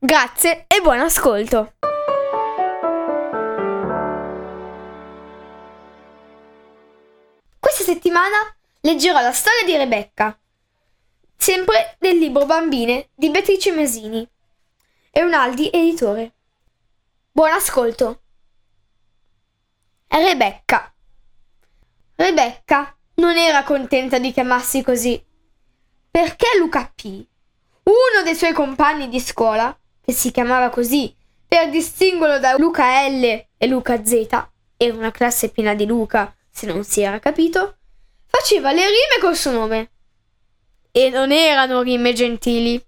Grazie e buon ascolto! Questa settimana leggerò la storia di Rebecca, sempre del libro Bambine di Beatrice Mesini, Einaudi editore. Buon ascolto! Rebecca non era contenta di chiamarsi così, perché Luca P, uno dei suoi compagni di scuola, che si chiamava così per distinguerlo da Luca L e Luca Z, era una classe piena di Luca, se non si era capito, faceva le rime col suo nome. E non erano rime gentili.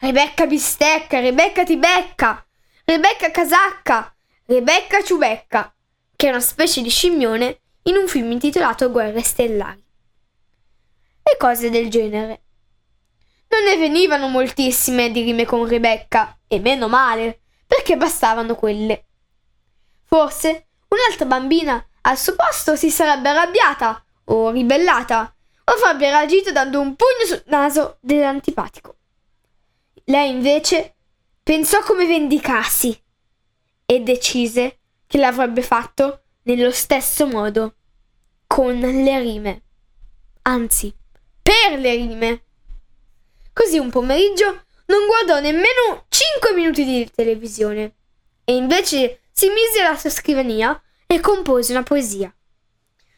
Rebecca bistecca, Rebecca ti becca, Rebecca casacca, Rebecca ciubecca, che è una specie di scimmione in un film intitolato Guerre Stellari. E cose del genere. Non ne venivano moltissime di rime con Rebecca, e meno male, perché bastavano quelle. Forse un'altra bambina al suo posto si sarebbe arrabbiata, o ribellata, o avrebbe reagito dando un pugno sul naso dell'antipatico. Lei invece pensò come vendicarsi, e decise che l'avrebbe fatto nello stesso modo, con le rime. Anzi, per le rime. Così un pomeriggio non guardò nemmeno 5 minuti di televisione e invece si mise alla sua scrivania e compose una poesia.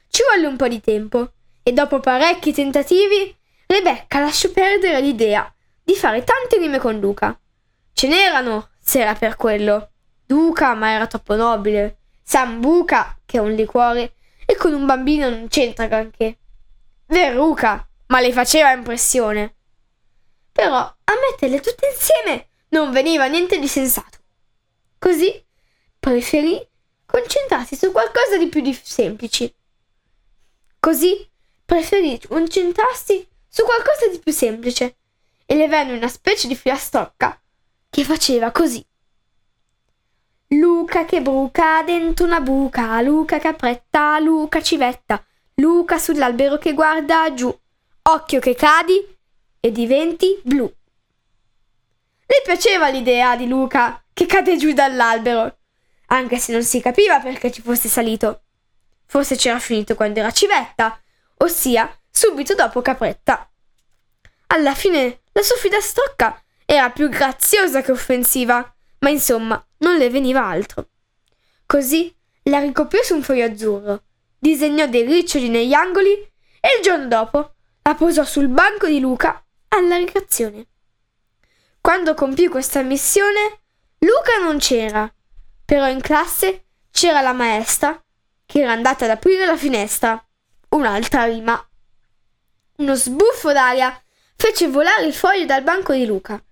Ci volle un po' di tempo e dopo parecchi tentativi Rebecca lasciò perdere l'idea di fare tante rime con Luca. Ce n'erano, se era per quello. Duca, ma era troppo nobile. Sambuca, che è un liquore, e con un bambino non c'entra granché. Verruca, ma le faceva impressione. Però a metterle tutte insieme non veniva niente di sensato. Così preferì concentrarsi su qualcosa di più semplice e le venne una specie di filastrocca che faceva così. Luca che bruca dentro una buca, Luca capretta, Luca civetta, Luca sull'albero che guarda giù, occhio che cadi e diventi blu. Le piaceva l'idea di Luca che cade giù dall'albero, anche se non si capiva perché ci fosse salito. Forse c'era finito quando era civetta, ossia subito dopo capretta. Alla fine la sua filastrocca era più graziosa che offensiva, ma insomma non le veniva altro. Così la ricoprì su un foglio azzurro, disegnò dei riccioli negli angoli e il giorno dopo la posò sul banco di Luca alla ricreazione. Quando compì questa missione, Luca non c'era, però in classe c'era la maestra che era andata ad aprire la finestra. Un'altra rima. Uno sbuffo d'aria fece volare il foglio dal banco di Luca.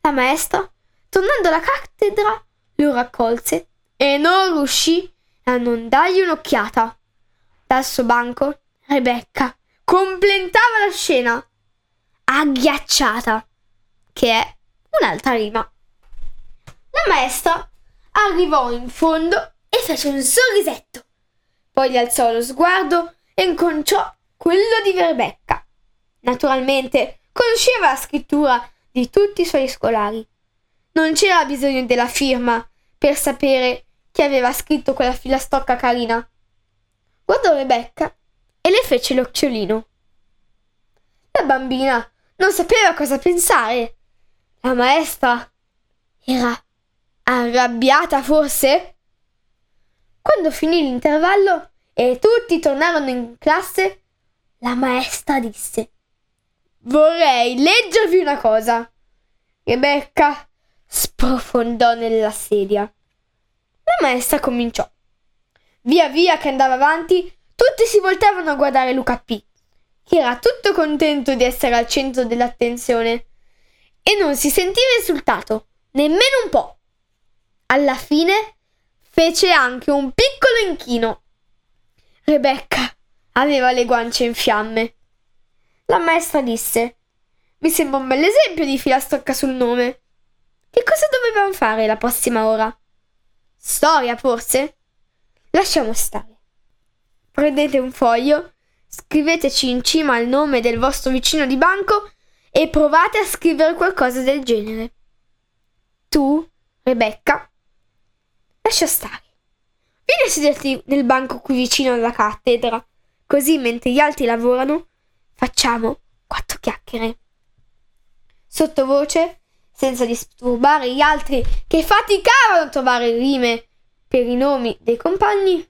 La maestra, tornando alla cattedra, lo raccolse e non riuscì a non dargli un'occhiata. Dal suo banco, Rebecca completava la scena. Agghiacciata, che è un'altra rima. La maestra arrivò in fondo e fece un sorrisetto. Poi gli alzò lo sguardo e inconciò quello di Rebecca. Naturalmente conosceva la scrittura di tutti i suoi scolari. Non c'era bisogno della firma per sapere chi aveva scritto quella filastrocca carina. Guardò Rebecca e le fece l'occhiolino. La bambina non sapeva cosa pensare. La maestra era arrabbiata, forse? Quando finì l'intervallo e tutti tornarono in classe, la maestra disse: «Vorrei leggervi una cosa». Rebecca sprofondò nella sedia. La maestra cominciò. Via via che andava avanti, tutti si voltavano a guardare Luca P, che era tutto contento di essere al centro dell'attenzione e non si sentiva insultato, nemmeno un po'. Alla fine fece anche un piccolo inchino. Rebecca aveva le guance in fiamme. La maestra disse: «Mi sembra un bel esempio di filastrocca sul nome. Che cosa dovevamo fare la prossima ora? Storia, forse? Lasciamo stare. Prendete un foglio, scriveteci in cima il nome del vostro vicino di banco e provate a scrivere qualcosa del genere. Tu, Rebecca, lascia stare. Vieni a sederti nel banco qui vicino alla cattedra, così mentre gli altri lavorano facciamo 4 chiacchiere». Sottovoce, senza disturbare gli altri che faticavano a trovare rime per i nomi dei compagni,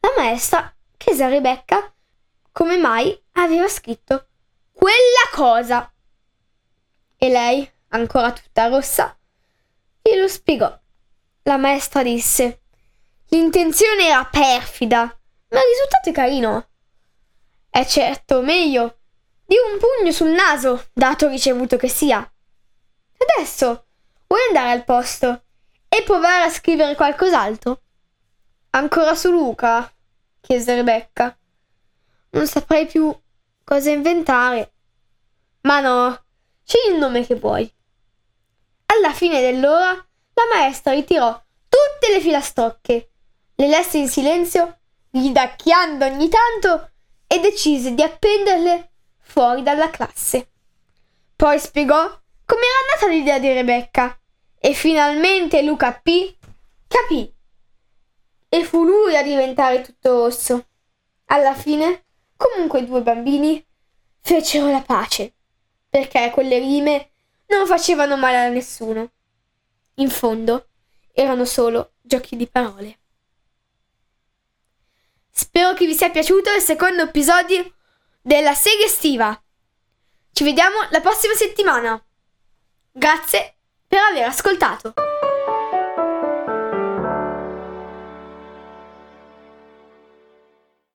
la maestra chiese a Rebecca come mai aveva scritto quella cosa. E lei, ancora tutta rossa, glielo spiegò. La maestra disse: «L'intenzione era perfida, ma il risultato è carino. È certo meglio di un pugno sul naso, dato ricevuto che sia. Adesso vuoi andare al posto e provare a scrivere qualcos'altro?» «Ancora su Luca?» chiese Rebecca. «Non saprei più cosa inventare». «Ma no, scegli il nome che vuoi». Alla fine dell'ora la maestra ritirò tutte le filastrocche, le lesse in silenzio, ridacchiando ogni tanto, e decise di appenderle fuori dalla classe. Poi spiegò come era nata l'idea di Rebecca e finalmente Luca P capì, e fu lui a diventare tutto rosso. Alla fine comunque i 2 bambini fecero la pace, perché quelle rime non facevano male a nessuno. In fondo erano solo giochi di parole. Spero che vi sia piaciuto il secondo episodio della serie estiva. Ci vediamo la prossima settimana. Grazie per aver ascoltato.